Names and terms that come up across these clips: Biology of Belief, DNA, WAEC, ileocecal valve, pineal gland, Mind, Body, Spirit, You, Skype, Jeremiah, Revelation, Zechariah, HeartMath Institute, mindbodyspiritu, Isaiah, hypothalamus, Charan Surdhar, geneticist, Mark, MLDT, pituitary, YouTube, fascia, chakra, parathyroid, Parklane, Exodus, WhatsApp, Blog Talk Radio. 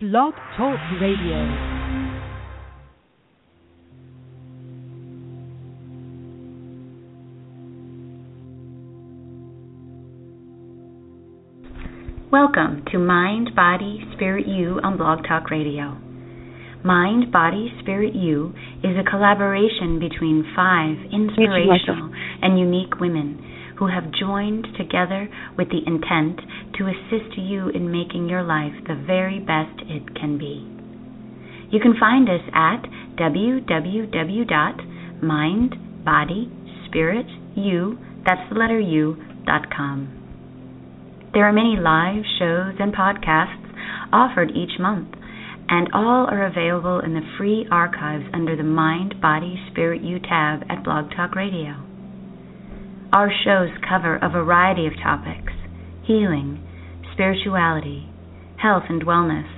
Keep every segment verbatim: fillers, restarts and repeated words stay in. Blog Talk Radio. Welcome to Mind, Body, Spirit, You on Blog Talk Radio. Mind, Body, Spirit, You is a collaboration between five inspirational and unique women who have joined together with the intent to assist you in making your life the very best it can be. You can find us at w w w dot mind body spirit you dot com. There are many live shows and podcasts offered each month, and all are available in the free archives under the Mind, Body, Spirit, You tab at Blog Talk Radio. Our shows cover a variety of topics: healing, spirituality, health and wellness,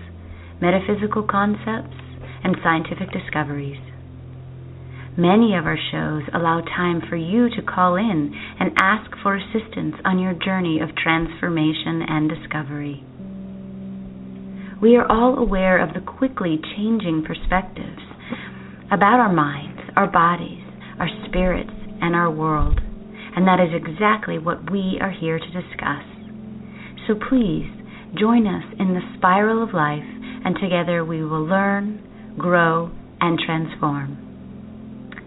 metaphysical concepts, and scientific discoveries. Many of our shows allow time for you to call in and ask for assistance on your journey of transformation and discovery. We are all aware of the quickly changing perspectives about our minds, our bodies, our spirits, and our world, and that is exactly what we are here to discuss. So please join us in the spiral of life, and together we will learn, grow, and transform.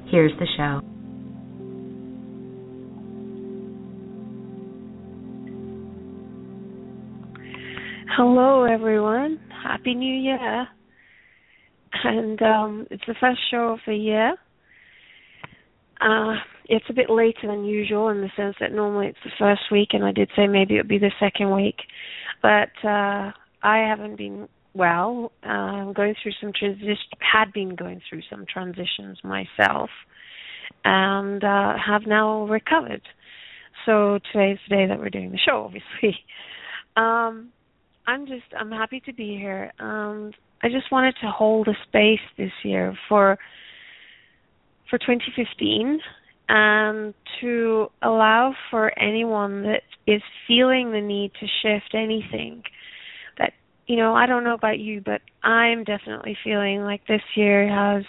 Here's the show. Hello, everyone. Happy New Year. And um, it's the first show of the year. Uh, it's a bit later than usual in the sense that normally it's the first week, and I did say maybe it would be the second week. But uh, I haven't been... Well, I'm um, going through some transition. Had been going through some transitions myself, and uh, have now recovered. So today's the day that we're doing the show. Obviously, um, I'm just I'm happy to be here, and I just wanted to hold a space this year for for twenty fifteen, and to allow for anyone that is feeling the need to shift anything. You know, I don't know about you, but I'm definitely feeling like this year has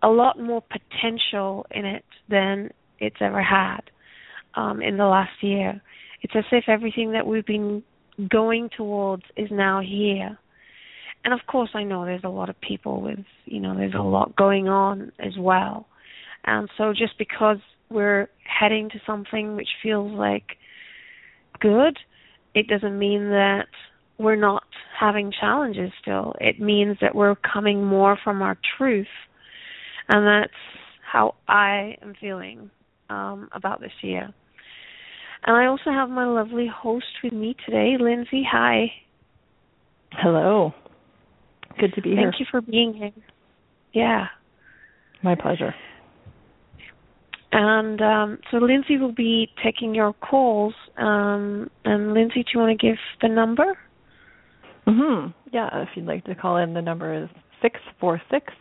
a lot more potential in it than it's ever had um, in the last year. It's as if everything that we've been going towards is now here. And of course, I know there's a lot of people with, you know, there's a lot going on as well. And so just because we're heading to something which feels like good, it doesn't mean that we're not having challenges still. It means that we're coming more from our truth, and that's how I am feeling um, about this year. And I also have my lovely host with me today, Lindsay. Hi. Hello. Good to be here. Thank you for being here. Yeah. My pleasure. And um, so Lindsay will be taking your calls. Um, and Lindsay, do you want to give the number? Mm-hmm. Yeah, if you'd like to call in, the number is six four six,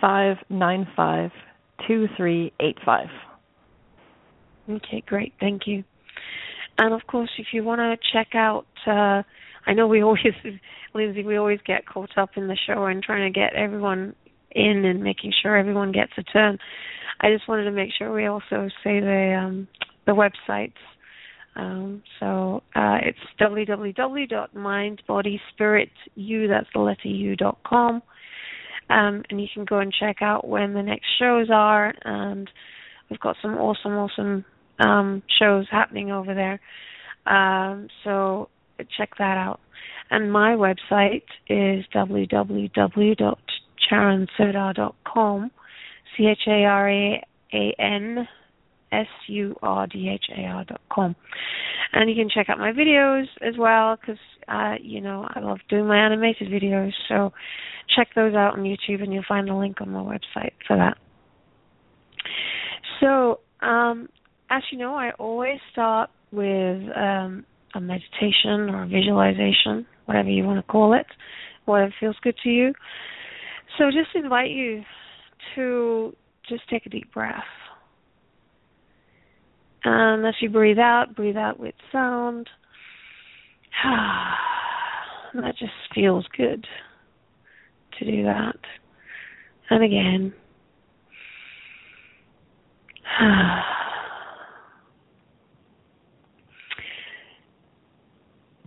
five nine five, two three eight five. Okay, great. Thank you. And, of course, if you want to check out, uh, I know we always, Lindsay, we always get caught up in the show and trying to get everyone in and making sure everyone gets a turn. I just wanted to make sure we also say the, um, the websites. Um, so uh, it's w w w dot mind body spirit you, that's the letter U, dot com. Um, and you can go and check out when the next shows are. And we've got some awesome, awesome um, shows happening over there. Um, so check that out. And my website is w w w dot charan surdhar dot com, C H A R A N S U R D H A R dot com. And you can check out my videos as well, because, uh, you know, I love doing my animated videos. So check those out on YouTube, and you'll find the link on my website for that. So, um, as you know, I always start with um, a meditation or a visualization, whatever you want to call it, whatever feels good to you. So just invite you to just take a deep breath. And as you breathe out, breathe out with sound. That just feels good. to do that. And again.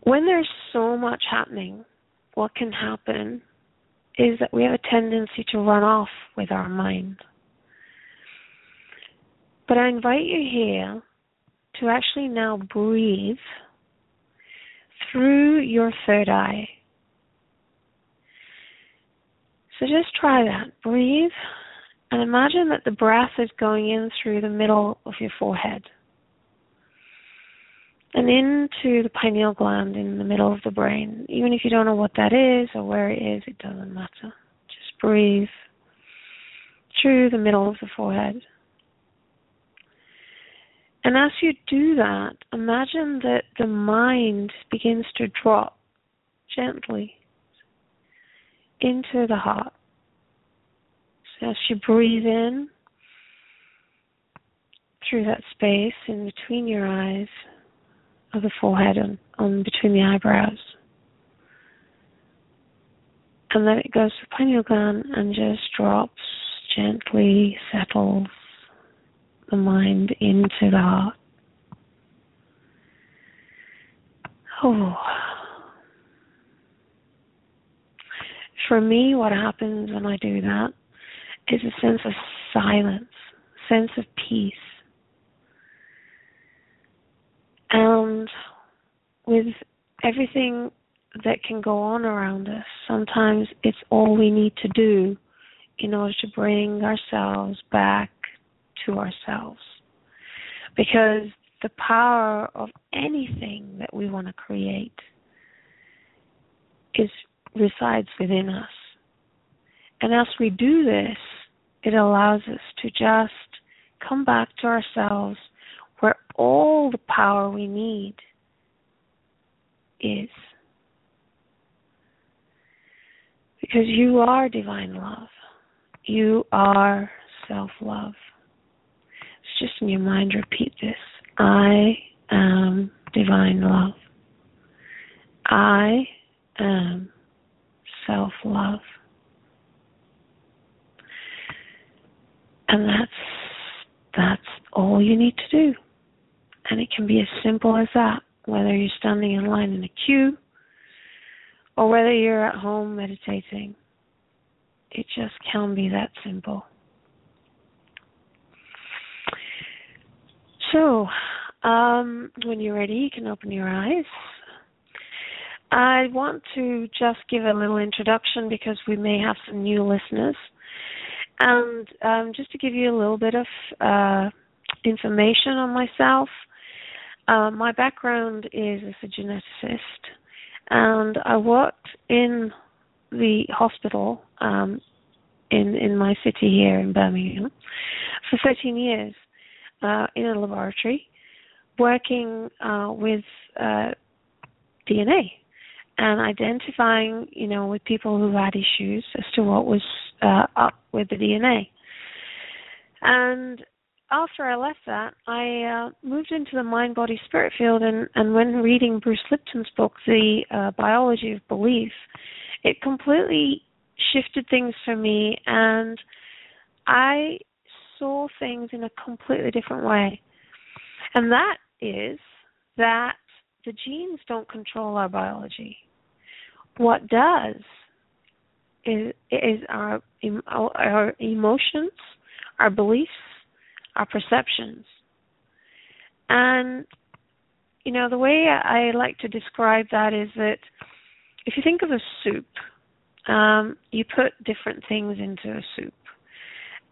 When there's so much happening, what can happen is that we have a tendency to run off with our mind. But I invite you here to actually now breathe through your third eye. So just try that. Breathe and imagine that the breath is going in through the middle of your forehead and into the pineal gland in the middle of the brain. Even if you don't know what that is or where it is, it doesn't matter. Just breathe through the middle of the forehead. And as you do that, imagine that the mind begins to drop gently into the heart. So as you breathe in through that space in between your eyes, of the forehead on, on between the eyebrows. And then it goes to the pineal gland and just drops, gently settles the mind into the heart. Oh. For me, what happens when I do that is a sense of silence, sense of peace. And with everything that can go on around us, sometimes it's all we need to do in order to bring ourselves back to ourselves. Because the power of anything that we want to create is resides within us. And as we do this, it allows us to just come back to ourselves where all the power we need is. Because you are divine love. You are self-love. It's just in your mind, repeat this. I am divine love. I am self-love. And that's, that's all you need to do. And it can be as simple as that, whether you're standing in line in a queue or whether you're at home meditating. It just can be that simple. So, um, when you're ready, you can open your eyes. I want to just give a little introduction because we may have some new listeners. And um, just to give you a little bit of uh, information on myself, Uh, my background is as a geneticist, and I worked in the hospital um, in in my city here in Birmingham for thirteen years uh, in a laboratory, working uh, with uh, D N A and identifying, you know, with people who had issues as to what was uh, up with the D N A. And after I left that, I uh, moved into the mind, body, spirit field, and, and when reading Bruce Lipton's book, The uh, Biology of Belief, it completely shifted things for me, and I saw things in a completely different way. And that is that the genes don't control our biology. What does is, is our, our emotions, our beliefs, our perceptions. And, you know, the way I like to describe that is that if you think of a soup, um, you put different things into a soup.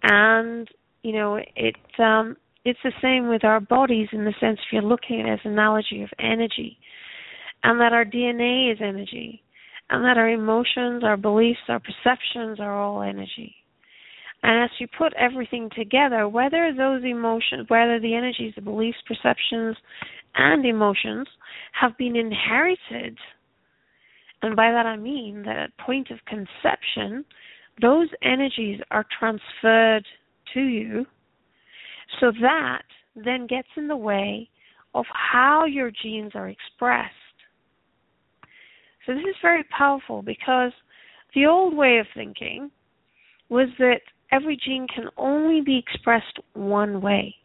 And, you know, it um, it's the same with our bodies in the sense if you're looking at it as an analogy of energy, and that our D N A is energy, and that our emotions, our beliefs, our perceptions are all energy. And as you put everything together, whether those emotions, whether the energies, the beliefs, perceptions, and emotions have been inherited, and by that I mean that at point of conception, those energies are transferred to you, so that then gets in the way of how your genes are expressed. So this is very powerful because The old way of thinking was that every gene can only be expressed one way.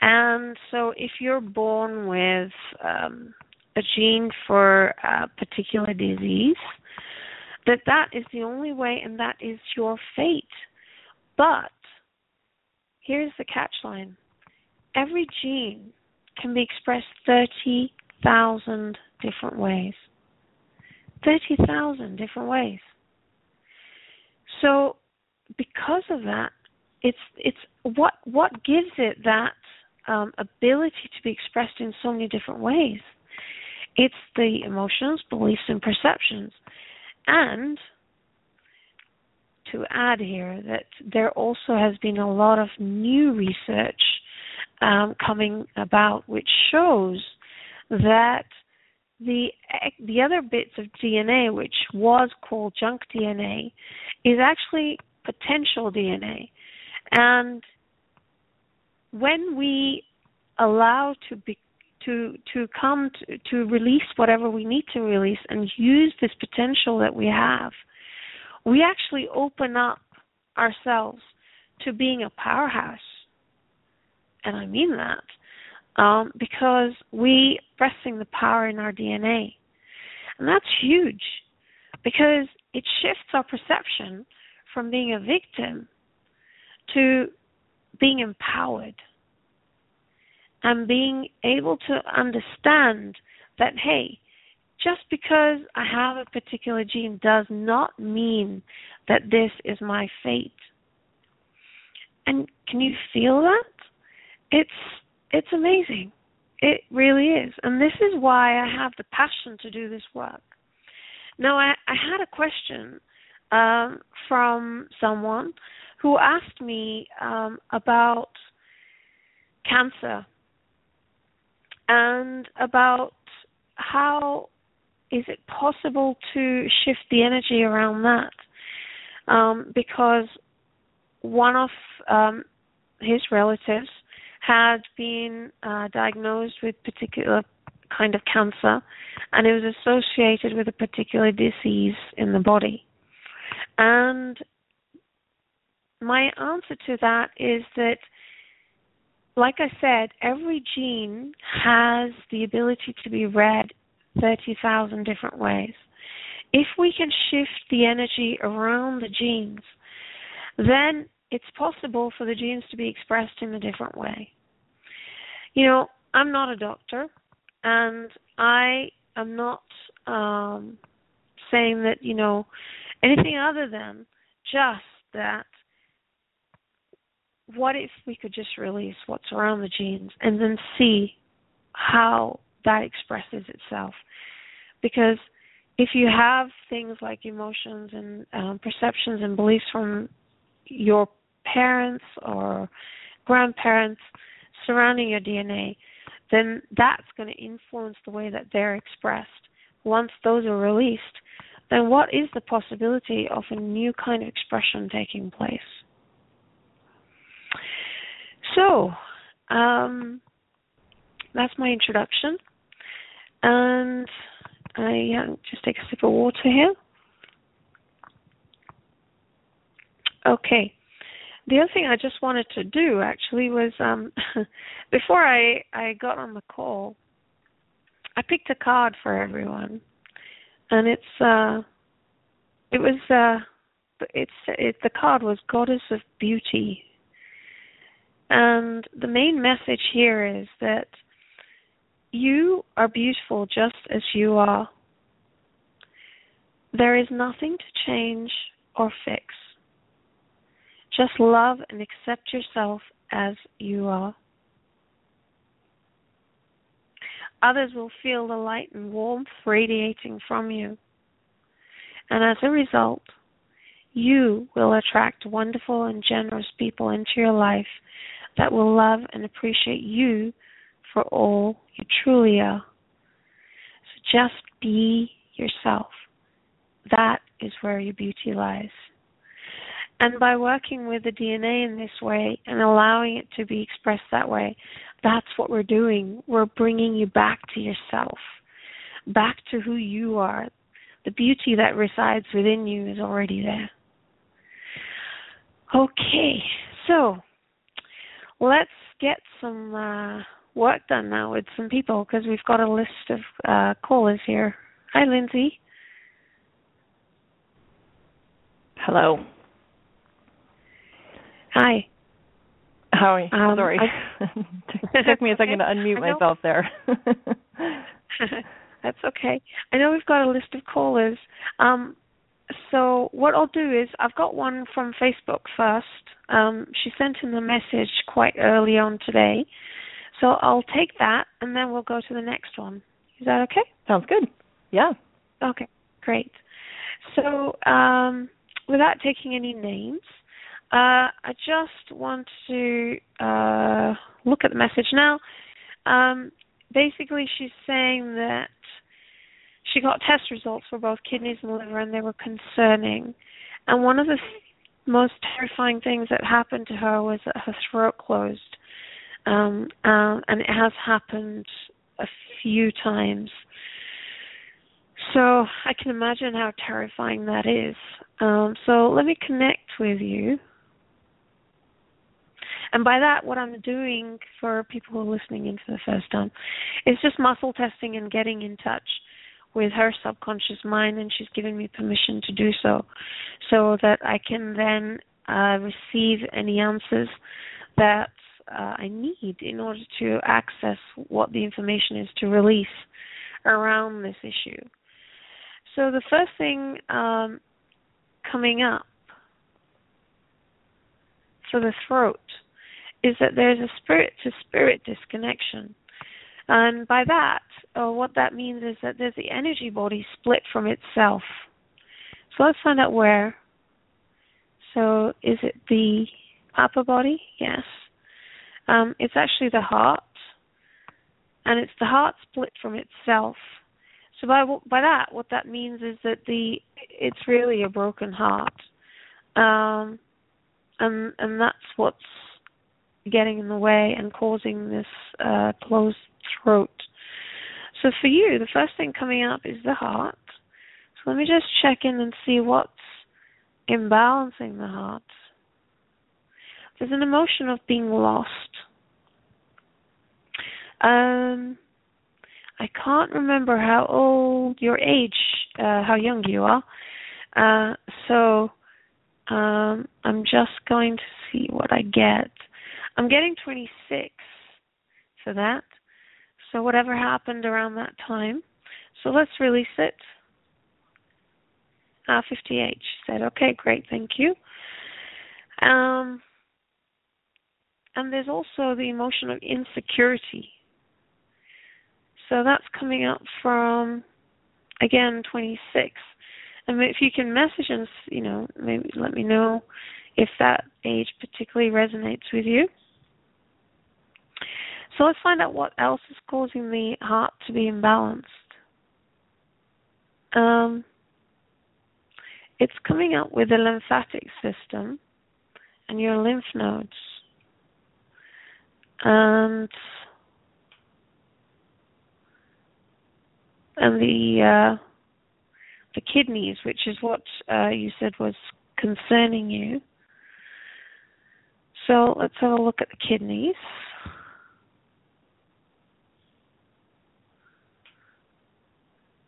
And so if you're born with um, a gene for a particular disease, that that is the only way and that is your fate. But here's the catch line. Every gene can be expressed thirty thousand different ways. thirty thousand different ways. So because of that, it's it's what what gives it that um, ability to be expressed in so many different ways? It's the emotions, beliefs, and perceptions. And to add here that there also has been a lot of new research um, coming about which shows that the the other bits of D N A, which was called junk D N A, is actually potential D N A. And when we allow to be, to to come to, to release whatever we need to release and use this potential that we have, we actually open up ourselves to being a powerhouse. And I mean that um, because we're expressing the power in our D N A. And that's huge because it shifts our perception from being a victim to being empowered and being able to understand that, hey, just because I have a particular gene does not mean that this is my fate. And can you feel that? It's it's amazing. It really is. And this is why I have the passion to do this work. Now, I, I had a question um, from someone who asked me um, about cancer and about how is it possible to shift the energy around that? Um, because one of um, his relatives had been uh, diagnosed with a particular kind of cancer, and it was associated with a particular disease in the body. And my answer to that is that, like I said, every gene has the ability to be read thirty thousand different ways. If we can shift the energy around the genes, then it's possible for the genes to be expressed in a different way. You know, I'm not a doctor, and I am not um, saying that, you know, anything other than just that. What if we could just release what's around the genes and then see how that expresses itself? Because if you have things like emotions and um, perceptions and beliefs from your parents or grandparents surrounding your D N A, then that's going to influence the way that they're expressed. Once those are released, then what is the possibility of a new kind of expression taking place? So, um, that's my introduction, and I uh, just take a sip of water here. Okay, the other thing I just wanted to do actually was, um, before I, I got on the call, I picked a card for everyone, and it's, uh, it was, uh, it's, it, the card was Goddess of Beauty. And the main message here is that you are beautiful just as you are. There is nothing to change or fix. Just love and accept yourself as you are. Others will feel the light and warmth radiating from you. And as a result, you will attract wonderful and generous people into your life that will love and appreciate you for all you truly are. So just be yourself. That is where your beauty lies. And by working with the D N A in this way and allowing it to be expressed that way, that's what we're doing. We're bringing you back to yourself, back to who you are, The beauty that resides within you is already there. Okay, so let's get some uh, work done now with some people, because we've got a list of uh, callers here. Hi, Lindsay. Hello. Hi. How are you? Um, Sorry. I... it took me a second okay. to unmute myself there. That's okay. I know we've got a list of callers. Um, so what I'll do is I've got one from Facebook first. Um, she sent in the message quite early on today. So I'll take that, and then we'll go to the next one. Is that okay? Sounds good. Yeah. Okay, great. So um, without taking any names, uh, I just want to uh, look at the message now. Um, basically, she's saying that she got test results for both kidneys and liver, and they were concerning. And one of the th- most terrifying things that happened to her was that her throat closed. Um, uh, and it has happened a few times. So I can imagine how terrifying that is. Um, so let me connect with you. And by that, what I'm doing for people who are listening in for the first time is just muscle testing and getting in touch with her subconscious mind, and she's giving me permission to do so, so that I can then uh, receive any answers that uh, I need in order to access what the information is to release around this issue. So the first thing um, coming up for the throat is that there's a spirit-to-spirit disconnection. And by that, uh, what that means is that there's the energy body split from itself. So let's find out where. So is it the upper body? Yes. Um, it's actually the heart. And it's the heart split from itself. So by by that, what that means is that the it's really a broken heart, um, and and that's what's getting in the way and causing this uh, closed throat. So for you, the first thing coming up is the heart. So let me just check in and see what's imbalancing the heart. There's an emotion of being lost. Um, I can't remember how old your age, uh, how young you are. Uh, so um, I'm just going to see what I get. I'm getting twenty-six for that. So whatever happened around that time. So let's release it. Ah, fifty-eight, she said. Okay, great, thank you. Um, and there's also the emotion of insecurity. So that's coming up from, again, twenty-six. And if you can message us, you know, maybe let me know if that age particularly resonates with you. So let's find out what else is causing the heart to be imbalanced. Um, it's coming up with the lymphatic system and your lymph nodes. And... and the uh, the kidneys, which is what uh, you said was concerning you. So let's have a look at the kidneys.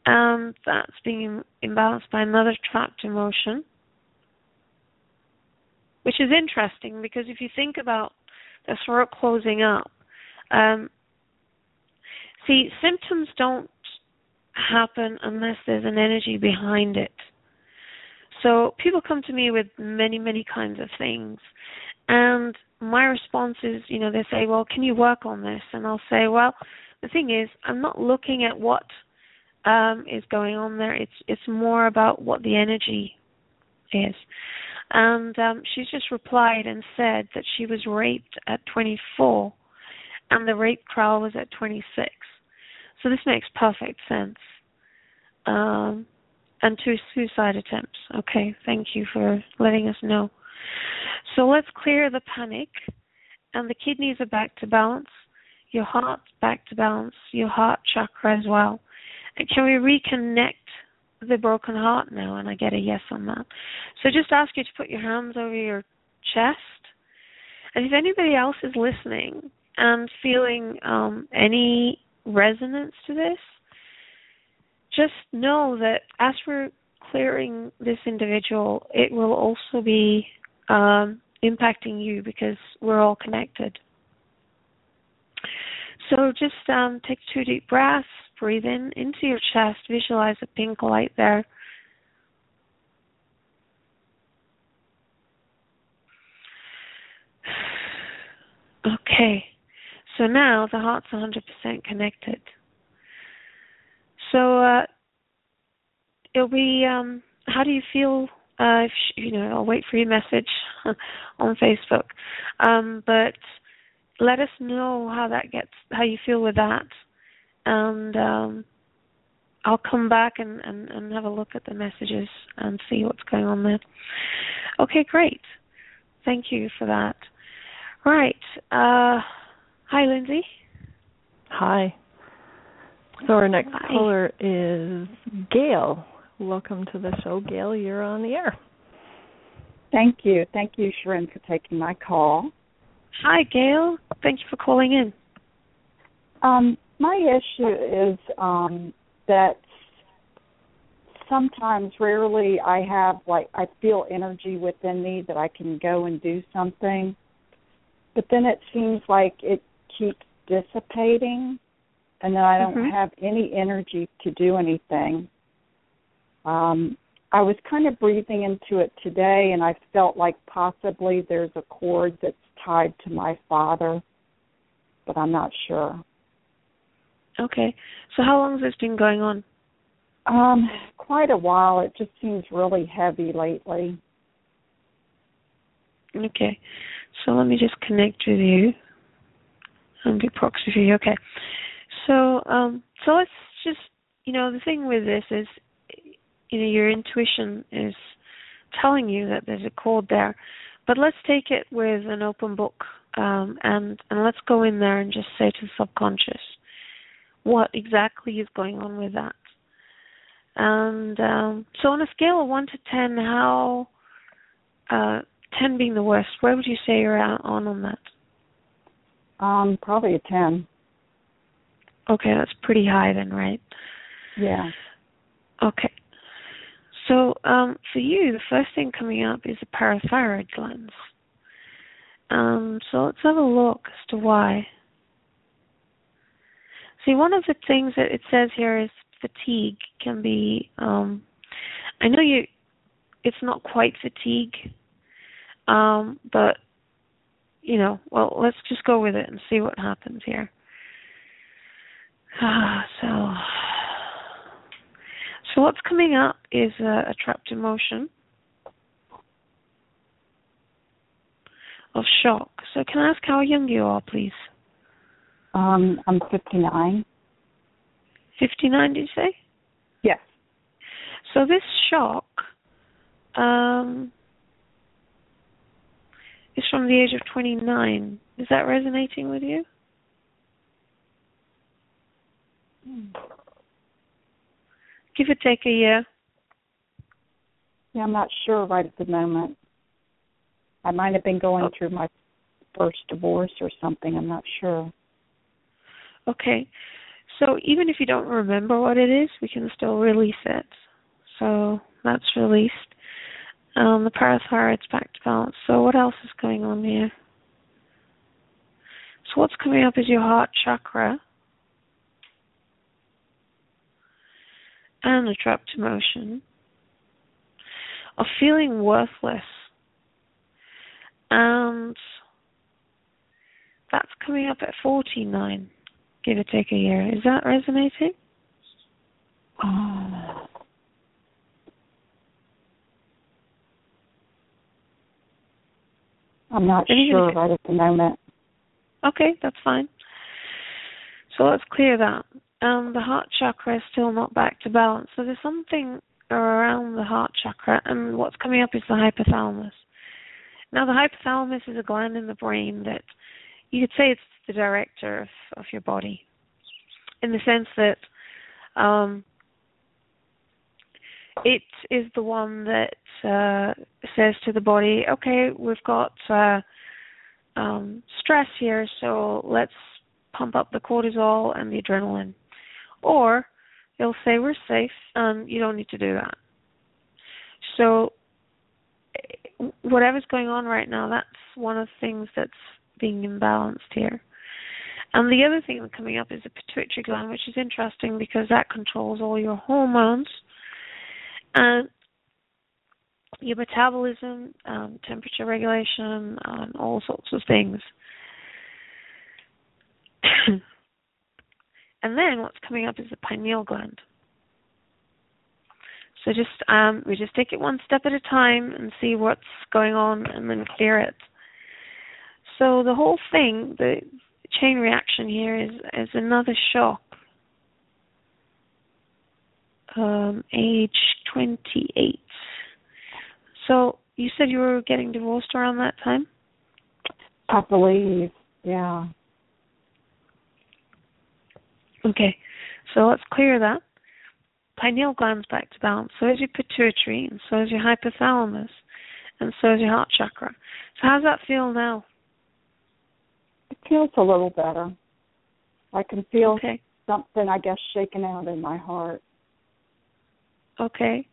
And that's being imbalanced by another trapped emotion, which is interesting because if you think about the throat closing up, um, see, symptoms don't happen unless there's an energy behind it. So people come to me with many, many kinds of things. And my response is, you know, they say, well, can you work on this? And I'll say, well, the thing is, I'm not looking at what um, is going on there. It's it's more about what the energy is. And um, she's just replied and said that she was raped at twenty-four and the rape trial was at twenty-six. So this makes perfect sense. Um, and two suicide attempts. Okay, thank you for letting us know. So let's clear the panic. And the kidneys are back to balance. Your heart's back to balance. Your heart chakra as well. And can we reconnect the broken heart now, and I get a yes on that. So just ask you to put your hands over your chest. And if anybody else is listening and feeling um, any resonance to this, just know that as we're clearing this individual, it will also be um, impacting you, because we're all connected. So just um, take two deep breaths, breathe in into your chest, visualize a pink light there. Okay, so now the heart's one hundred percent connected. So uh, it'll be, um, how do you feel? Uh, if, you know, I'll wait for your message on Facebook. Um, but let us know how that gets, how you feel with that. And um, I'll come back and, and, and have a look at the messages and see what's going on there. Okay, great. Thank you for that. Right. Uh, hi, Lindsay. Hi. So our next hi. caller is Gail. Welcome to the show, Gail. You're on the air. Thank you. Thank you, Sharon, for taking my call. Hi, Gail. Thank you for calling in. Um, my issue is um, that sometimes, rarely, I have, like, I feel energy within me that I can go and do something. But then it seems like it keeps dissipating, and then I don't mm-hmm. have any energy to do anything. Um, I was kind of breathing into it today, and I felt like possibly there's a cord that's tied to my father, but I'm not sure. Okay. So how long has this been going on? Um, quite a while. It just seems really heavy lately. Okay. So let me just connect with you and do proxy for you. Okay. So, um, so let's just, you know, the thing with this is, you know, your intuition is telling you that there's a cord there. But let's take it with an open book, um, and, and let's go in there and just say to the subconscious what exactly is going on with that. And um, so on a scale of one to ten, how... Uh, ten being the worst, where would you say you're on on that? Um, probably a ten. Okay, that's pretty high then, right? Yeah. Okay. So um, for you, the first thing coming up is the parathyroid glands. Um, so let's have a look as to why. See, one of the things that it says here is fatigue can be, um, I know you. it's not quite fatigue, Um, but, you know, well, let's just go with it and see what happens here. Ah, so, so what's coming up is a, a trapped emotion of shock. So can I ask how young you are, please? Um, I'm fifty-nine. fifty-nine, did you say? Yes. So this shock... Um, It's from the age of twenty-nine. Is that resonating with you? Hmm. Give or take a year. Yeah, I'm not sure right at the moment. I might have been going oh. through my first divorce or something. I'm not sure. Okay. So even if you don't remember what it is, we can still release it. So that's released. Um, the parathyroid's back to balance. So what else is going on here? So what's coming up is your heart chakra and a trapped emotion of feeling worthless. And that's coming up at forty-nine, give or take a year. Is that resonating? Oh. I'm not Anything sure right at the moment. Okay, that's fine. So let's clear that. Um, the heart chakra is still not back to balance. So there's something around the heart chakra, and what's coming up is the hypothalamus. Now, the hypothalamus is a gland in the brain that you could say it's the director of, of your body, in the sense that um, it is the one that uh, says to the body, okay, we've got uh, um, stress here, so let's pump up the cortisol and the adrenaline. Or it'll say, we're safe, um, you don't need to do that. So whatever's going on right now, that's one of the things that's being imbalanced here. And the other thing that's coming up is the pituitary gland, which is interesting because that controls all your hormones and your metabolism, um, temperature regulation, and all sorts of things. And then what's coming up is the pineal gland. So just um, we just take it one step at a time and see what's going on and then clear it. So the whole thing, the chain reaction here is, is another shock. Um, age twenty-eight. So you said you were getting divorced around that time? I believe, yeah. Okay, so let's clear that. Pineal gland's back to balance. So is your pituitary, and so is your hypothalamus, and so is your heart chakra. So how does that feel now? It feels a little better. I can feel okay. Something, I guess, shaking out in my heart. Okay,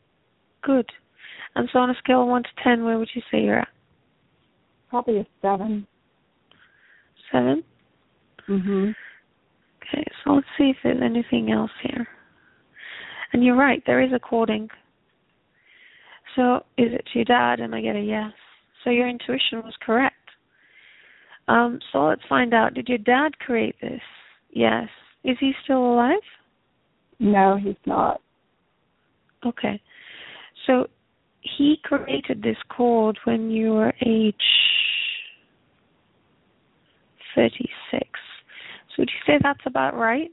good. And so on a scale of one to ten, where would you say you're at? Probably a seven. seven? Mm-hmm. Okay, so let's see if there's anything else here. And you're right, there is a cording. So is it to your dad? And I get a yes. So your intuition was correct. Um, so let's find out, did your dad create this? Yes. Is he still alive? No, he's not. Okay. So he created this cord when you were age thirty-six. So would you say that's about right?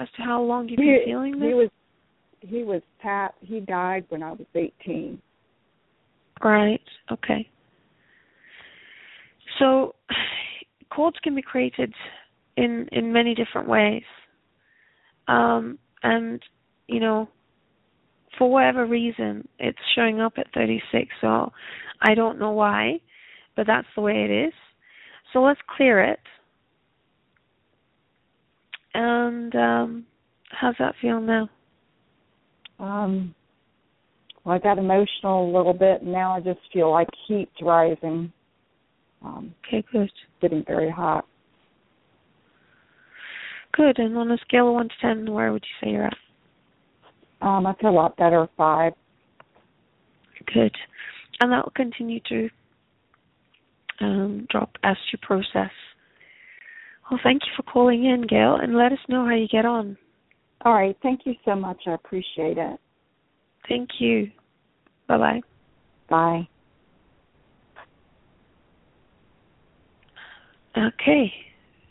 As to how long you've been he, feeling this? He was, he was Pat. He died when I was eighteen. Right. Okay. So cords can be created in in many different ways, um, and you know, for whatever reason, it's showing up at thirty-six. So I don't know why, but that's the way it is. So let's clear it. And um, how's that feel now? Um, well, I got emotional a little bit, and now I just feel like heat's rising. Um, okay, good. Getting very hot. Good. And on a scale of one to ten, where would you say you're at? Um, I feel a lot better, five. Good. And that will continue to um, drop as you process. Well, thank you for calling in, Gail, and let us know how you get on. All right. Thank you so much. I appreciate it. Thank you. Bye-bye. Bye. Okay.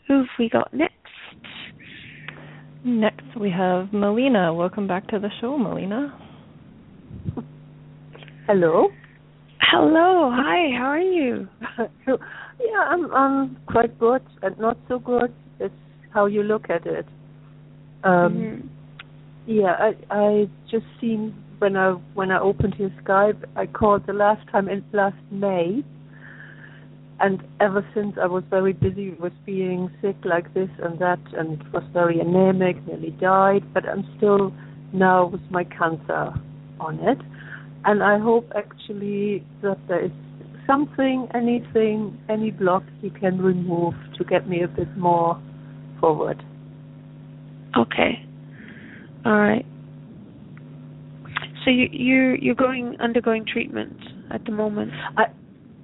Who have we got next? Next, we have Melina. Welcome back to the show, Melina. Hello. Hello. Hi. How are you? Yeah, I'm I'm quite good and not so good. It's how you look at it. Um, mm-hmm. Yeah, I I just seen when I when I opened your Skype, I called the last time in last May, and ever since I was very busy with being sick like this and that, and was very anemic, nearly died. But I'm still now with my cancer on it, and I hope actually that there is something, anything, any block you can remove to get me a bit more forward. Okay. All right. So you, you, you're going undergoing treatment at the moment? I,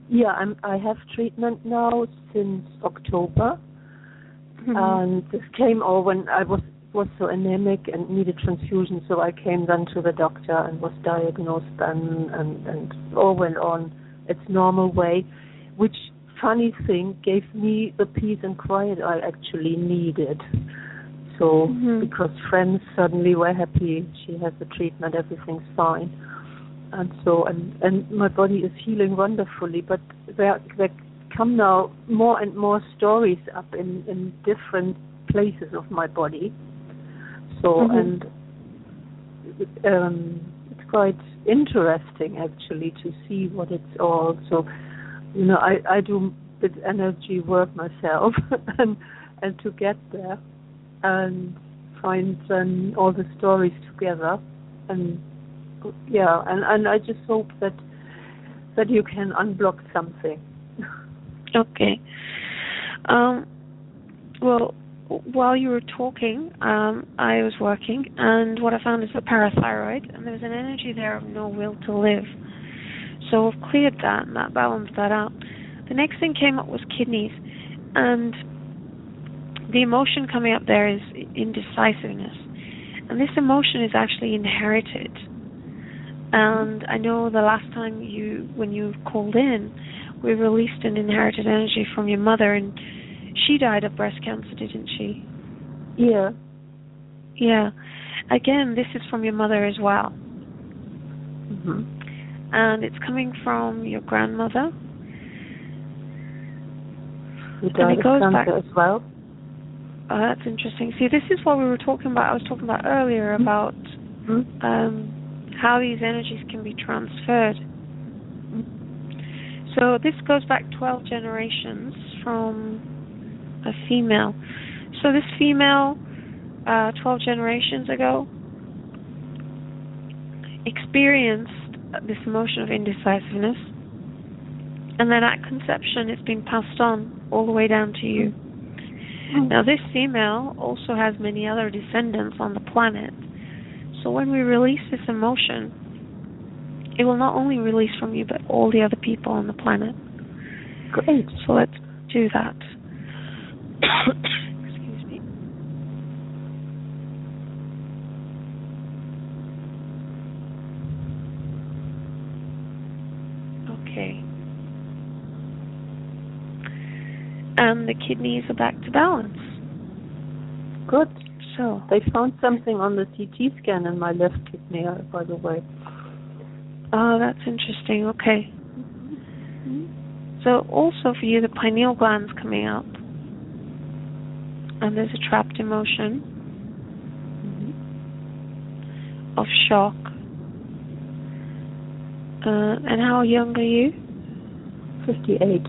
yeah, I'm, I have treatment now since October. Mm-hmm. And this came all when I was, was so anemic and needed transfusion, so I came then to the doctor and was diagnosed then, and, and all went on its normal way, which, funny thing, gave me the peace and quiet I actually needed. So, mm-hmm. because friends suddenly were happy, she has the treatment, everything's fine. And so, and, and my body is healing wonderfully, but there, there come now more and more stories up in, in different places of my body. So, mm-hmm. and um, it's quite interesting actually to see what it's all. So, you know, I, I do a bit energy work myself, and and to get there and find um, all the stories together, and yeah, and, and I just hope that that you can unblock something. Okay. Um, well, while you were talking, um, I was working, and what I found is the parathyroid, and there was an energy there of no will to live. So we've cleared that, and that balanced that out. The next thing came up was kidneys, and the emotion coming up there is indecisiveness. And this emotion is actually inherited. And I know the last time you, when you called in, we released an inherited energy from your mother, and she died of breast cancer, didn't she? Yeah. Yeah. Again, this is from your mother as well. Mm-hmm. And it's coming from your grandmother. Who died of cancer back, as well? Oh, that's interesting. See, this is what we were talking about. I was talking about earlier about mm-hmm. um, how these energies can be transferred. So this goes back twelve generations from a female. So this female, uh, twelve generations ago, experienced this emotion of indecisiveness. And then at conception, it's been passed on all the way down to you. Mm-hmm. Now, this female also has many other descendants on the planet. So when we release this emotion, it will not only release from you, but all the other people on the planet. Great. So let's do that. Excuse me. Okay. And the kidneys are back to balance. Good. So they found something on the C T scan in my left kidney, by the way. Oh, that's interesting. Okay. Mm-hmm. So also for you, the pineal gland's coming up. And there's a trapped emotion mm-hmm. of shock. Uh, and how young are you? fifty-eight.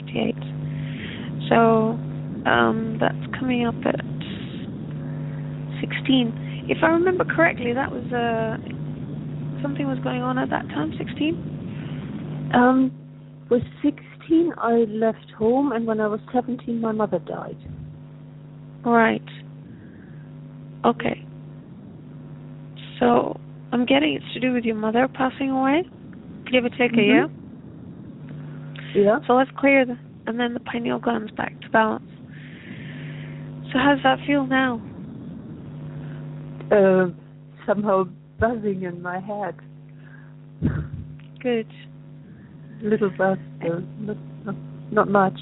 fifty-eight. So um, that's coming up at sixteen. If I remember correctly, that was a... Uh, something was going on at that time, sixteen? Um, with sixteen, I left home, and when I was seventeen, my mother died. Right. Okay. So, I'm getting it's to do with your mother passing away, give or take mm-hmm. a year. Yeah. So let's clear, the, and then the pineal gland's back to balance. So how does that feel now? Uh, somehow... buzzing in my head. Good. Little buzz, uh, not, not, not much.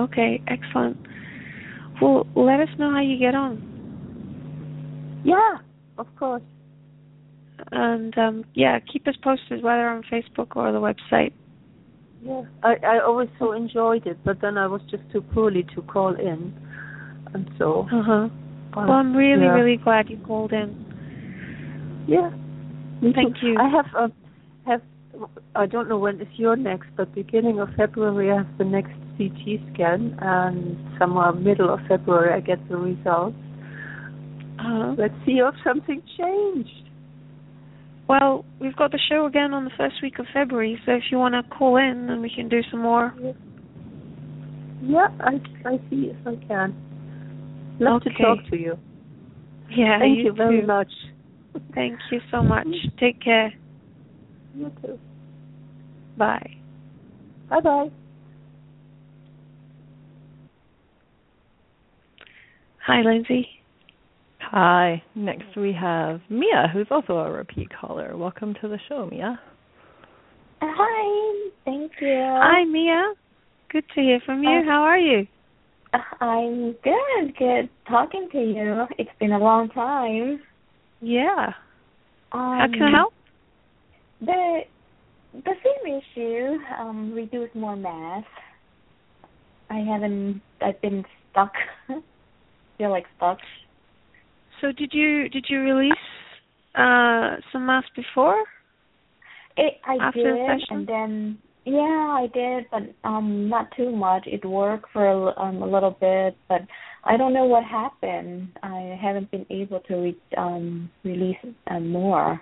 Okay, excellent. Well, let us know how you get on. Yeah, of course. And um, yeah, keep us posted, whether on Facebook or the website. Yeah, I, I always so enjoyed it, but then I was just too poorly to call in, and so. Uh huh. Well, I'm really, yeah. really glad you called in. Yeah. Thank you. I have, a, have, I don't know when is your next, but beginning of February I have the next C T scan, and somewhere middle of February I get the results. Uh-huh. Let's see if something changed. Well, we've got the show again on the first week of February, so if you want to call in, then we can do some more. Yeah, yeah I, I see if I can. Love okay. to talk to you. Yeah, Thank you, you very too. much. Thank you so much. Take care. You too. Bye. Bye-bye. Hi, Lindsay. Hi. Next we have Mia, who's also a repeat caller. Welcome to the show, Mia. Hi. Thank you. Hi, Mia. Good to hear from you. Uh, How are you? I'm good, good talking to you. It's been a long time. Yeah. Um, How can I help? The, the same issue, um, reduce more mass. I haven't, I've been stuck. Feel like stuck. So did you did you release uh, some masks before? It, I After did, the session? and then yeah, I did, but um, not too much. It worked for um, a little bit, but I don't know what happened. I haven't been able to re- um, release uh, more.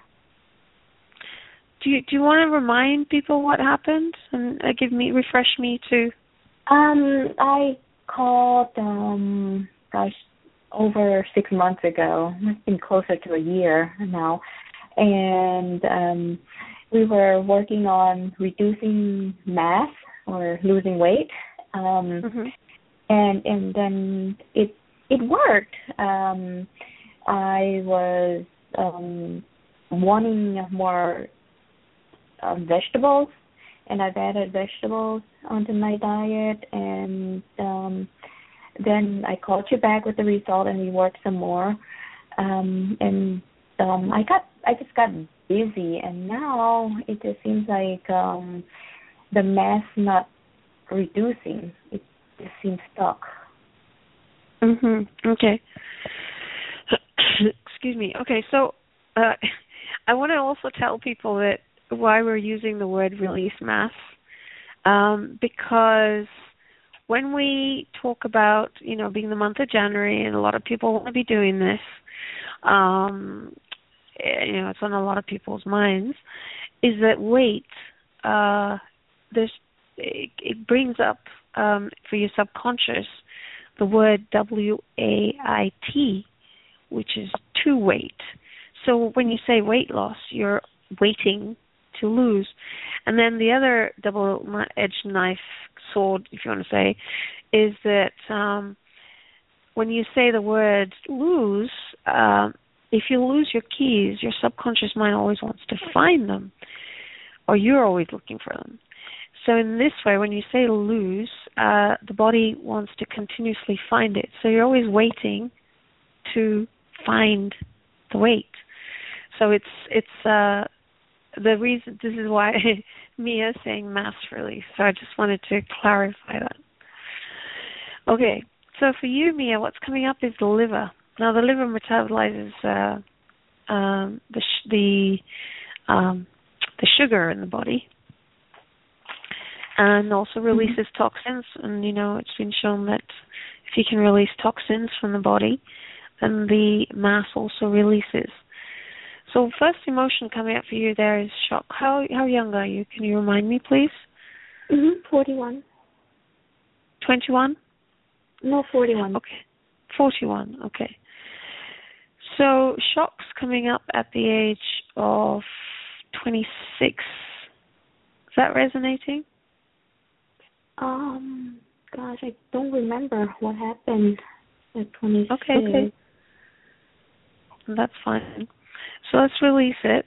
Do you, do you want to remind people what happened and uh, give me refresh me too? Um, I called um, gosh over six months ago. It's been closer to a year now, and um, we were working on reducing mass or losing weight, um, mm-hmm. and and then it it worked. Um, I was um, wanting more. Um, vegetables, and I've added vegetables onto my diet, and um, then I called you back with the result, and we worked some more. Um, and um, I got, I just got busy, and now it just seems like um, the mass not reducing. It just seems stuck. Mhm. Okay. Excuse me. Okay, so uh, I want to also tell people that. Why we're using the word release mass, um, because when we talk about, you know, being the month of January, and a lot of people want to be doing this, um, you know, it's on a lot of people's minds, is that weight, uh, there's, it, it brings up um, for your subconscious the word W A I T, which is to weight. So when you say weight loss, you're waiting to lose. And then the other double-edged knife sword, if you want to say, is that um, when you say the word lose, uh, if you lose your keys, your subconscious mind always wants to find them, or you're always looking for them. So in this way, when you say lose, uh, the body wants to continuously find it. So you're always waiting to find the weight. So it's it's uh, the reason. This is why Mia is saying mass release. So I just wanted to clarify that. Okay. So for you, Mia, what's coming up is the liver. Now the liver metabolizes uh, um, the sh- the um, the sugar in the body, and also releases mm-hmm. toxins. And you know it's been shown that if you can release toxins from the body, then the mass also releases. So first emotion coming up for you there is shock. How how young are you? Can you remind me, please? Mm-hmm, forty-one. twenty-one? No, forty-one. Okay, forty-one, okay. So shock's coming up at the age of twenty-six. Is that resonating? Um, gosh, I don't remember what happened at twenty-six. Okay, okay. That's fine. So let's release it.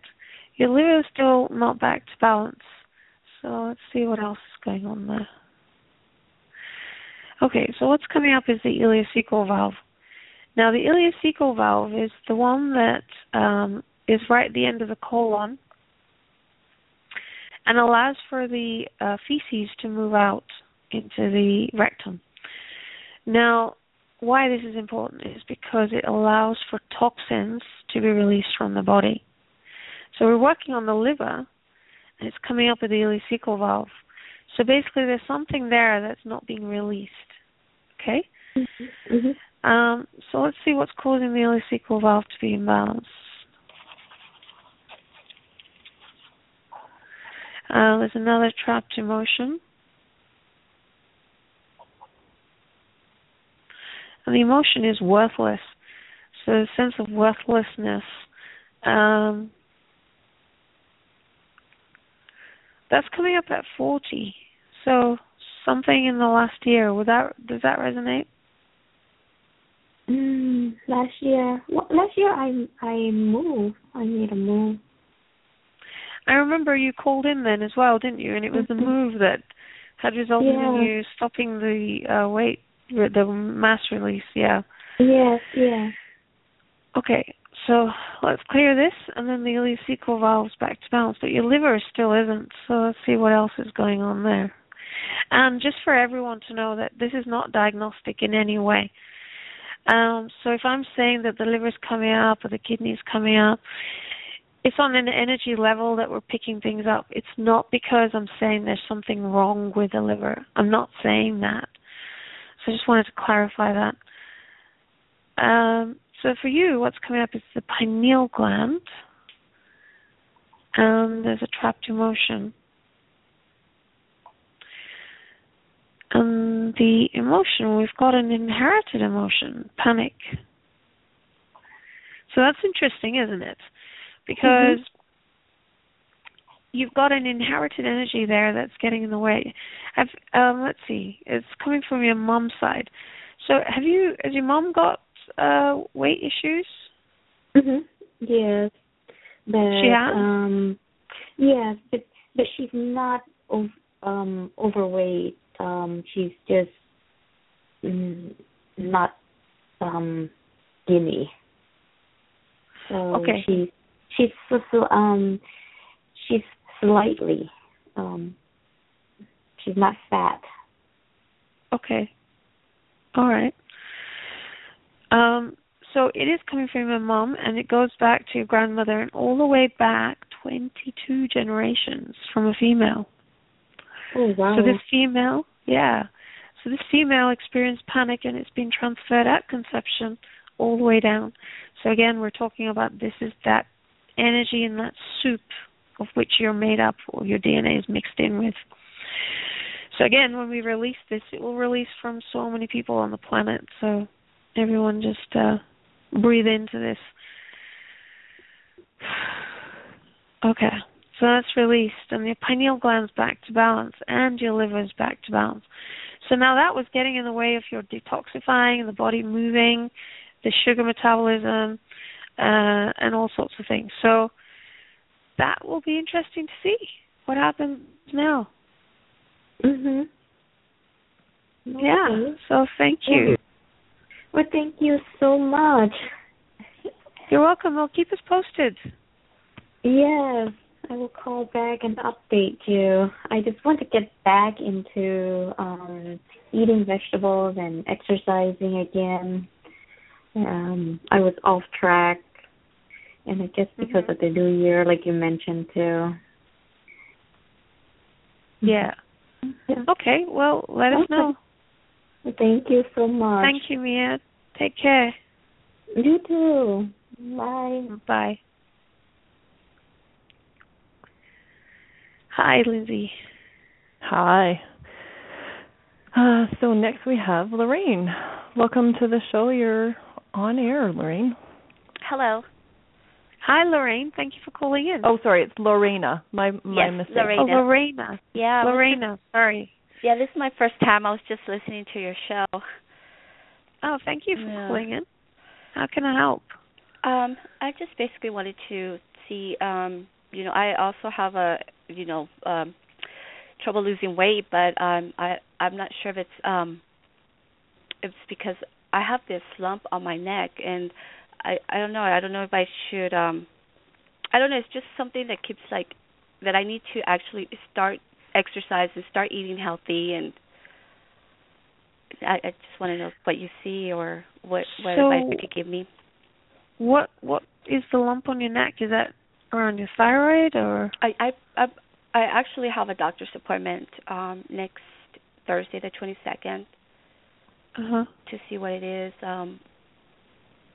Your liver is still not back to balance. So let's see what else is going on there. Okay, so what's coming up is the ileocecal valve. Now, the ileocecal valve is the one that um, is right at the end of the colon and allows for the uh, feces to move out into the rectum. Now, why this is important is because it allows for toxins to be released from the body. So we're working on the liver, and it's coming up with the ileocecal valve. So basically there's something there that's not being released, okay? Mm-hmm. Mm-hmm. Um, so let's see what's causing the ileocecal valve to be imbalanced. Uh, there's another trapped emotion. And the emotion is worthless. So the sense of worthlessness, um, that's coming up at forty. So something in the last year. Would that does that resonate? Mm, last year, well, last year I I moved. I made a move. I remember you called in then as well, didn't you? And it was mm-hmm. the move that had resulted yeah. in you stopping the uh, weight. The mass release, yeah. Yes, yeah. Okay, so let's clear this, and then the ileocecal valve's back to balance, but your liver still isn't, so let's see what else is going on there. And just for everyone to know that this is not diagnostic in any way. Um, so if I'm saying that the liver's coming up or the kidney's coming up, it's on an energy level that we're picking things up. It's not because I'm saying there's something wrong with the liver. I'm not saying that. So I just wanted to clarify that. Um, so for you, what's coming up is the pineal gland. And there's a trapped emotion. And the emotion, we've got an inherited emotion, panic. So that's interesting, isn't it? Because mm-hmm. you've got an inherited energy there that's getting in the way. I've, um, let's see, it's coming from your mom's side. So have you, has your mom got uh, weight issues? Mm-hmm. Yes. But, she has? Um, yes, but, but she's not um, overweight. Um, she's just mm, not um, skinny. So okay. she's she's so, so, um she's slightly um, she's not fat. Okay, all right. Um, so it is coming from your mom, and it goes back to your grandmother, and all the way back twenty-two generations from a female. Oh, wow. So this female, yeah. So this female experienced panic, and it's been transferred at conception all the way down. So again, we're talking about this is that energy in that soup of which you're made up, or your D N A is mixed in with. So again, when we release this, it will release from so many people on the planet. So everyone just uh, breathe into this. Okay. So that's released, and your pineal gland's back to balance, and your liver's back to balance. So now that was getting in the way of your detoxifying, and the body moving, the sugar metabolism, uh, and all sorts of things. So that will be interesting to see what happens now. Mm-hmm. Okay. Yeah, so thank you. Well, thank you so much. You're welcome. Well, keep us posted. Yes. I will call back and update you. I just want to get back into um, eating vegetables and exercising again. Um, I was off track, and I guess because mm-hmm. of the new year, like you mentioned, too. Yeah. yeah. Okay, well, let okay. us know. Thank you so much. Thank you, Mia. Take care. You too. Bye. Bye. Hi, Lindsay. Hi. Uh, so next we have Lorraine. Welcome to the show. You're on air, Lorraine. Hello. Hi, Lorraine. Thank you for calling in. Oh, sorry. It's Lorena. My my yes, mistake. Lorena. Oh, Lorena. Yeah. Lorena. Just, sorry. Yeah, this is my first time. I was just listening to your show. Oh, thank you for yeah. calling in. How can I help? Um, I just basically wanted to see, um, you know, I also have a, you know, um, trouble losing weight, but um, I, I'm not sure if it's um, it's because I have this lump on my neck, and I, I don't know. I don't know if I should. Um, I don't know. It's just something that keeps like that. I need to actually start exercise and start eating healthy, and I, I just want to know what you see or what what so advice you could give me. What what is the lump on your neck? Is that around your thyroid, or I, I, I, I actually have a doctor's appointment um, next Thursday, the twenty-second, uh-huh. to see what it is. Um,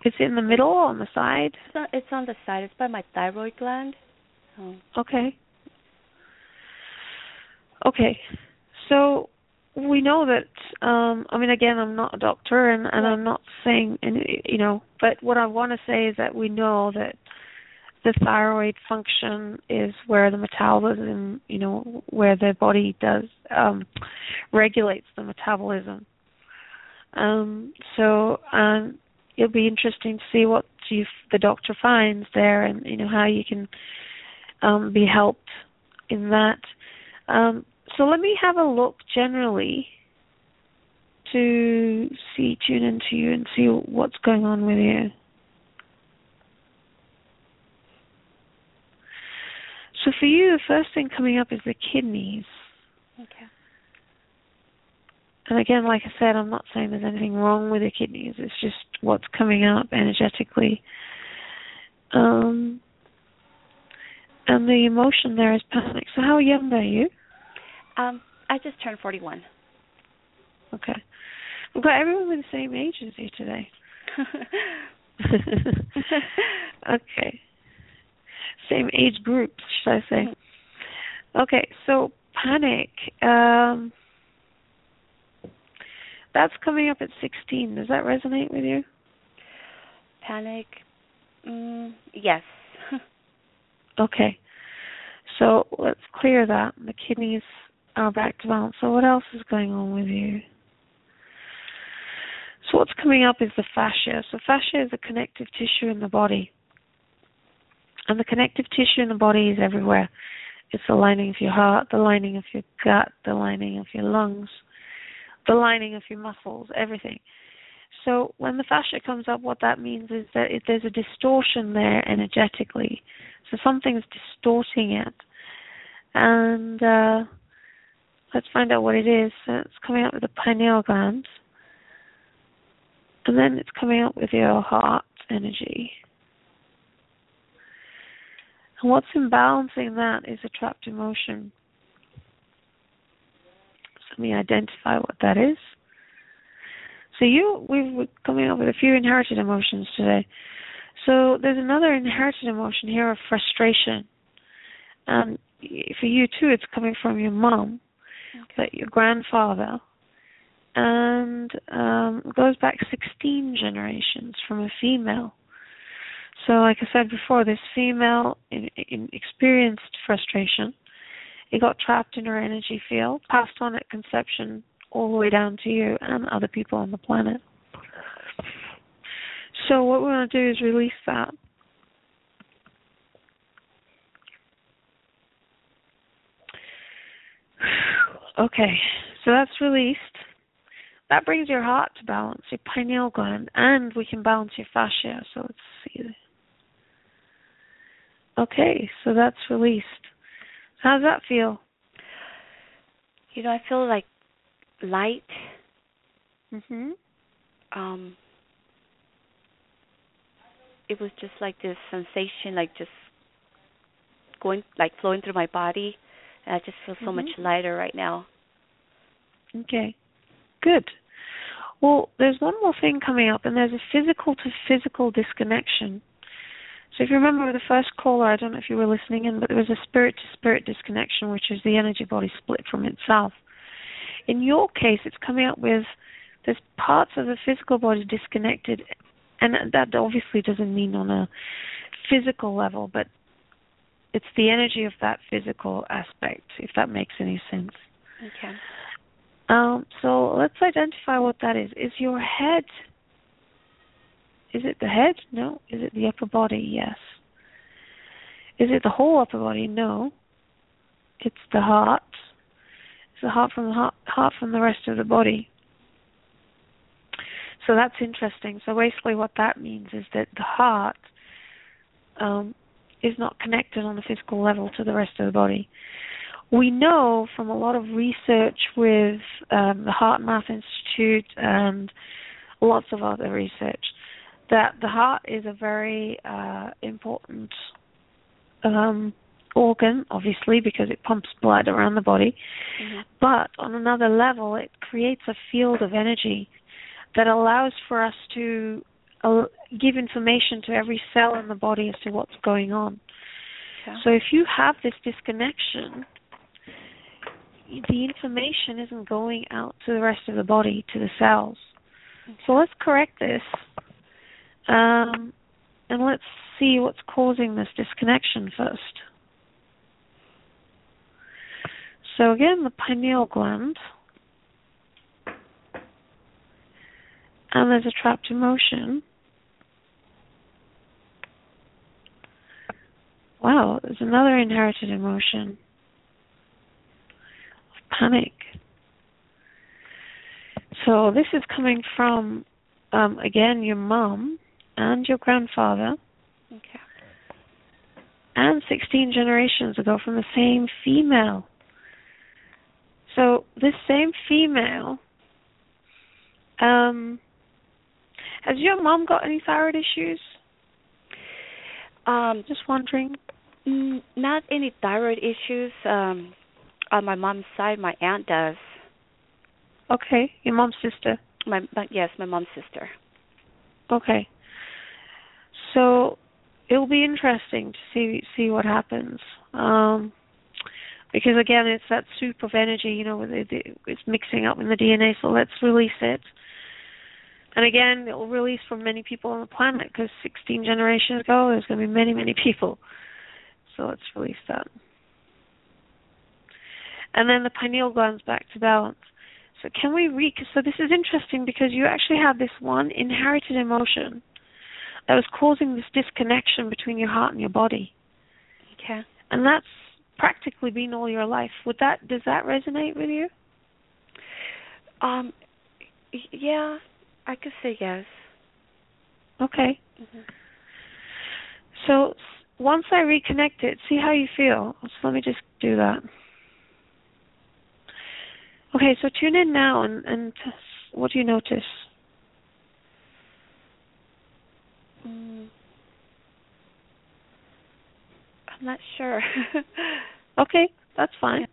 it's in the middle, on the side. It's, not, it's on the side. It's by my thyroid gland. So. Okay. Okay. So we know that. Um, I mean, again, I'm not a doctor, and, and I'm not saying, and you know, but what I want to say is that we know that the thyroid function is where the metabolism, you know, where the body does, um, regulates the metabolism. Um, so um, it'll be interesting to see what you, the doctor finds there, and, you know, how you can um, be helped in that. Um, so let me have a look generally to see, tune into you and see what's going on with you. So for you, the first thing coming up is the kidneys. Okay. And again, like I said, I'm not saying there's anything wrong with the kidneys. It's just what's coming up energetically. Um, and the emotion there is panic. So how young are you? Um, I just turned forty-one. Okay. We've got everyone with the same age as you today. Okay. Same age group, should I say. Okay, so panic. Um, that's coming up at sixteen. Does that resonate with you? Panic. Mm, yes. Okay. So let's clear that. The kidneys are back to balance. So what else is going on with you? So what's coming up is the fascia. So fascia is a connective tissue in the body. And the connective tissue in the body is everywhere. It's the lining of your heart, the lining of your gut, the lining of your lungs, the lining of your muscles, everything. So when the fascia comes up, what that means is that it, there's a distortion there energetically. So something's distorting it. And uh, let's find out what it is. So it's coming up with the pineal gland. And then it's coming up with your heart energy. And what's imbalancing that is a trapped emotion. So let me identify what that is. So you, we were coming up with a few inherited emotions today. So there's another inherited emotion here of frustration. And for you too, it's coming from your mom, okay. But your grandfather. And um, goes back sixteen generations from a female. So like I said before, this female in, in experienced frustration. It got trapped in her energy field, passed on at conception all the way down to you and other people on the planet. So what we want to do is release that. Okay, so that's released. That brings your heart to balance, your pineal gland, and we can balance your fascia. So let's see. Okay, so that's released. How does that feel? You know, I feel like light. Mhm. Um. It was just like this sensation, like just going, like flowing through my body, and I just feel so mm-hmm. much lighter right now. Okay. Good. Well, there's one more thing coming up, and there's a physical-to-physical disconnection. So if you remember with the first caller, I don't know if you were listening in, but there was a spirit-to-spirit disconnection, which is the energy body split from itself. In your case, it's coming up with there's parts of the physical body disconnected, and that obviously doesn't mean on a physical level, but it's the energy of that physical aspect, if that makes any sense. Okay. Um, so let's identify what that is. Is your head, is it the head? No. Is it the upper body? Yes. Is it the whole upper body? No. It's the heart. It's the heart from the, heart, heart from the rest of the body. So that's interesting. So basically what that means is that the heart um, is not connected on a physical level to the rest of the body. We know from a lot of research with um, the HeartMath Institute and lots of other research that the heart is a very uh, important um, organ, obviously, because it pumps blood around the body. Mm-hmm. But on another level, it creates a field of energy that allows for us to uh, give information to every cell in the body as to what's going on. Yeah. So if you have this disconnection, the information isn't going out to the rest of the body, to the cells. So let's correct this, um, and let's see what's causing this disconnection first. So again, the pineal gland, and there's a trapped emotion. Wow, there's another inherited emotion. Panic. So this is coming from, um, again, your mom and your grandfather. Okay. And sixteen generations ago from the same female. So this same female Um, has your mom got any thyroid issues? Um, Just wondering. N- not any thyroid issues. Um, on my mom's side, my aunt does. Okay. Your mom's sister? My, my Yes, my mom's sister. Okay. So it'll be interesting to see see what happens. Um, because, again, it's that soup of energy, you know, it's mixing up in the D N A, so let's release it. And, again, it will release from many people on the planet because sixteen generations ago, there's going to be many, many people. So let's release that. And then the pineal gland's back to balance. So can we re- So this is interesting because you actually have this one inherited emotion that was causing this disconnection between your heart and your body. Okay. And that's practically been all your life. Would that does that resonate with you? Um, yeah, I could say yes. Okay. Mm-hmm. So once I reconnect it, see how you feel. So let me just do that. Okay, so tune in now, and, and what do you notice? Mm. I'm not sure. Okay, that's fine.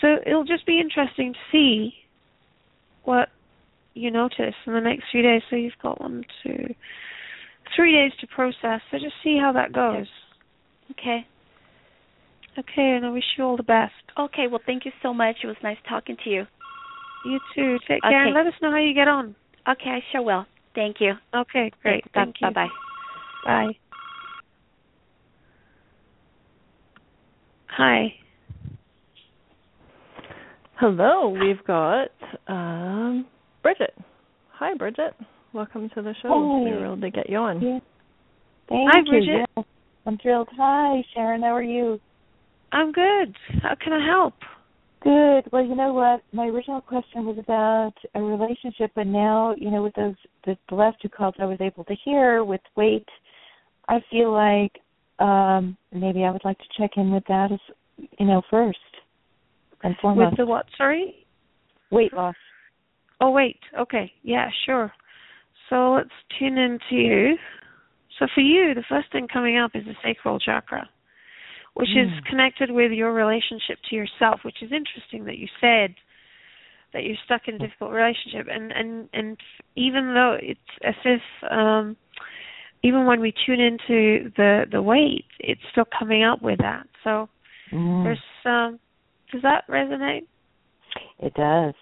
So it'll just be interesting to see what you notice in the next few days. So you've got one, two, three days to process. So just see how that goes. Okay. Okay, and I wish you all the best. Okay, well, thank you so much. It was nice talking to you. You too. Take care. Okay. And let us know how you get on. Okay, I sure will. Thank you. Okay, great. Thank you. Bye-bye. Bye. Hi. Hello, we've got um, Bridget. Hi, Bridget. Welcome to the show. Oh. We're thrilled to get you on. Yeah. Thank Hi, Bridget. You. I'm thrilled. Hi, Sharon. How are you? I'm good. How can I help? Good. Well, you know what? My original question was about a relationship, and now, you know, with those the last two calls I was able to hear with weight, I feel like um, maybe I would like to check in with that, as, you know, first and foremost. With the what, sorry? Weight loss. Oh, weight. Okay. Yeah, sure. So let's tune in to you. So for you, the first thing coming up is the sacral chakra, which mm. is connected with your relationship to yourself, which is interesting that you said that you're stuck in a difficult relationship. And, and, and even though it's as if, um, even when we tune into the, the weight, it's still coming up with that. So mm. there's um, does that resonate? It does.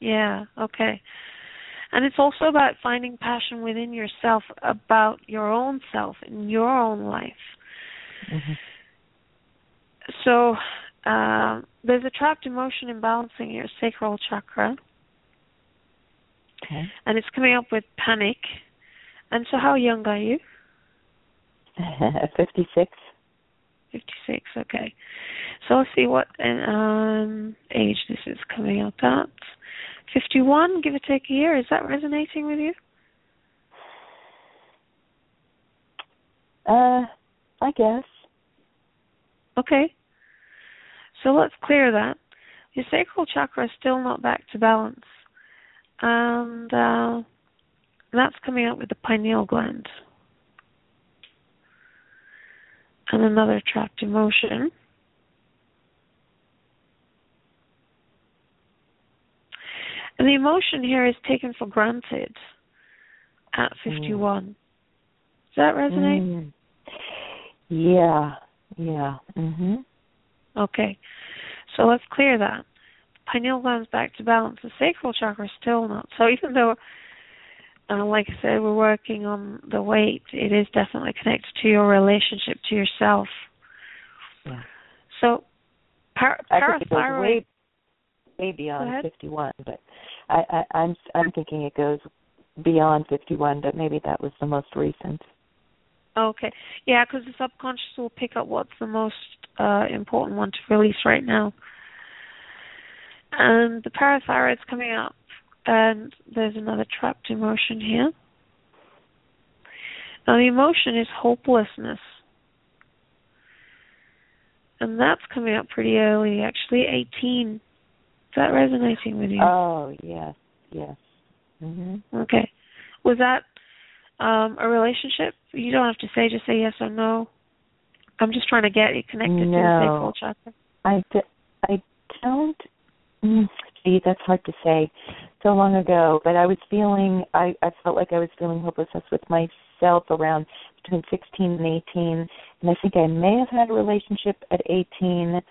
Yeah, okay. And it's also about finding passion within yourself, about your own self in your own life. Mm-hmm. So uh, there's a trapped emotion imbalancing your sacral chakra. Okay. And it's coming up with panic. And so how young are you? fifty-six. fifty-six, okay. So let's see what um, age this is coming up at. fifty-one, give or take a year. Is that resonating with you? Uh, I guess. Okay, so let's clear that. Your sacral chakra is still not back to balance. And uh, that's coming up with the pineal gland. And another trapped emotion. And the emotion here is taken for granted at fifty-one. Mm. Does that resonate? Mm. Yeah. Yeah. Mm-hmm. Okay. So let's clear that. The pineal gland's back to balance. The sacral chakra is still not. So even though, uh, like I said, we're working on the weight, it is definitely connected to your relationship to yourself. Yeah. So par- parathyroid. Way, way beyond fifty-one, but I, I, I'm I'm thinking it goes beyond fifty-one, but maybe that was the most recent. Okay. Yeah, because the subconscious will pick up what's the most uh, important one to release right now. And the parathyroid's coming up, and there's another trapped emotion here. Now, the emotion is hopelessness. And that's coming up pretty early, actually, eighteen. Is that resonating with you? Oh, yes. Yes. Mm-hmm. Okay. Was that um, a relationship? You don't have to say, just say yes or no. I'm just trying to get it connected no. to the sacral chakra. I, d- I don't. Mm, see, that's hard to say. So long ago, but I was feeling. I, I felt like I was feeling hopelessness with myself around between sixteen and eighteen, and I think I may have had a relationship at eighteen.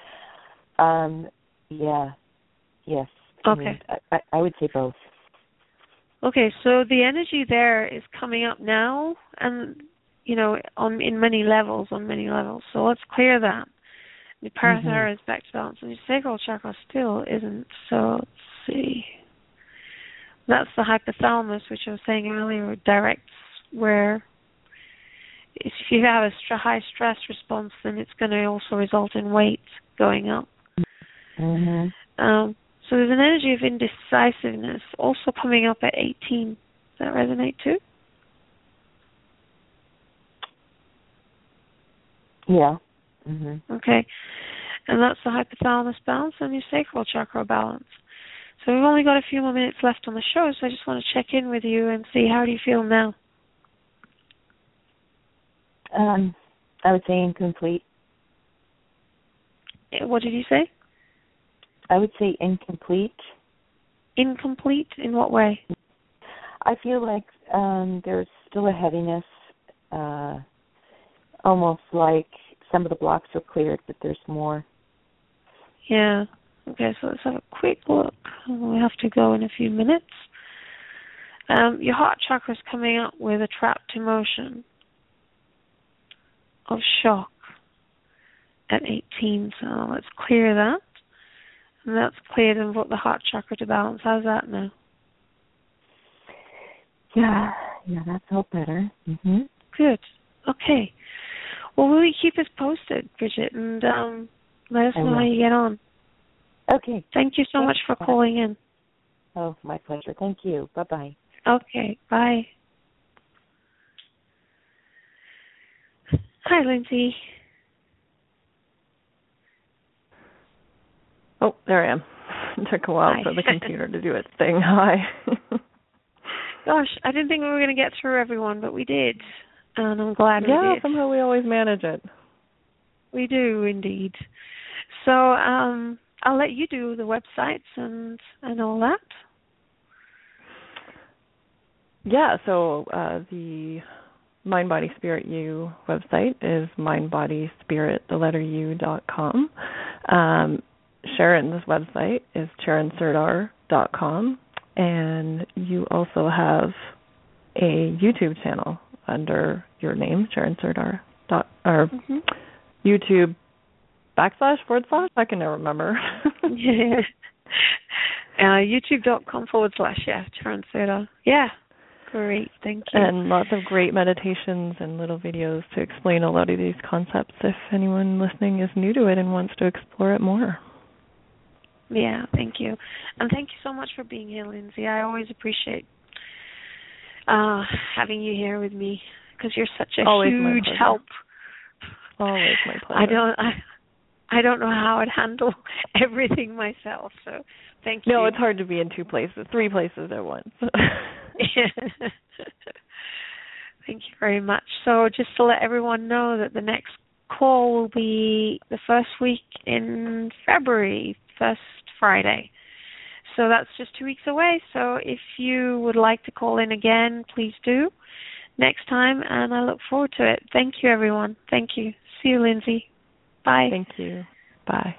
Um. Yeah. Yes. Okay. I mean, I, I would say both. Okay, so the energy there is coming up now, and you know, on in many levels, on many levels. So let's clear that. The parathyroid mm-hmm. is back to balance, and the sacral chakra still isn't. So let's see. That's the hypothalamus, which I was saying earlier, directs where. If you have a high stress response, then it's going to also result in weight going up. Mm-hmm. Um, so there's an energy of indecisiveness also coming up at eighteen. Does that resonate too? Yeah. Mm-hmm. Okay. And that's the hypothalamus balance and your sacral chakra balance. So we've only got a few more minutes left on the show, so I just want to check in with you and see how do you feel now? Um, I would say incomplete. What did you say? I would say incomplete. Incomplete? In what way? I feel like um, there's still a heaviness, uh, almost like some of the blocks are cleared, but there's more. Yeah. Okay, so let's have a quick look. We have to go in a few minutes. Um, your heart chakra is coming up with a trapped emotion of shock at eighteen, so let's clear that. And that's cleared and brought the heart chakra to balance. How's that now? Yeah, yeah, that's all better. Mm-hmm. Good. Okay. Well, will you keep us posted, Bridget, and um, let us I know will. how you get on. Okay. Thank you so Thanks. much for calling in. Oh, my pleasure. Thank you. Bye-bye. Okay, bye. Hi, Lindsay. Oh, there I am. It took a while Hi. for the computer to do its thing. Hi. Gosh, I didn't think we were going to get through everyone, but we did. And I'm glad yeah, we did. Yeah, somehow we always manage it. We do, indeed. So um, I'll let you do the websites and, and all that. Yeah, so uh, the Mind, Body, Spirit, You website is mindbodyspirit, the letter U dot com. Um, Charan's website is charan surdhar dot com. And you also have a YouTube channel under your name, Charan Surdhar, dot, or mm-hmm. YouTube backslash, forward slash, I can never remember. yeah. Uh, YouTube dot com forward slash, yeah, Charan Surdhar. Yeah. Great, thank you. And lots of great meditations and little videos to explain a lot of these concepts if anyone listening is new to it and wants to explore it more. Yeah, thank you. And thank you so much for being here, Lindsay. I always appreciate uh, having you here with me because you're such a always huge help. Always my pleasure. I don't, I, I don't know how I'd handle everything myself, so thank you. No, it's hard to be in two places, three places at once. Thank you very much. So just to let everyone know that the next call will be the first week in February, first Friday. So that's just two weeks away. So if you would like to call in again, please do next time, and I look forward to it. Thank you, everyone. Thank you. See you, Lindsay. Bye. Thank you. Bye.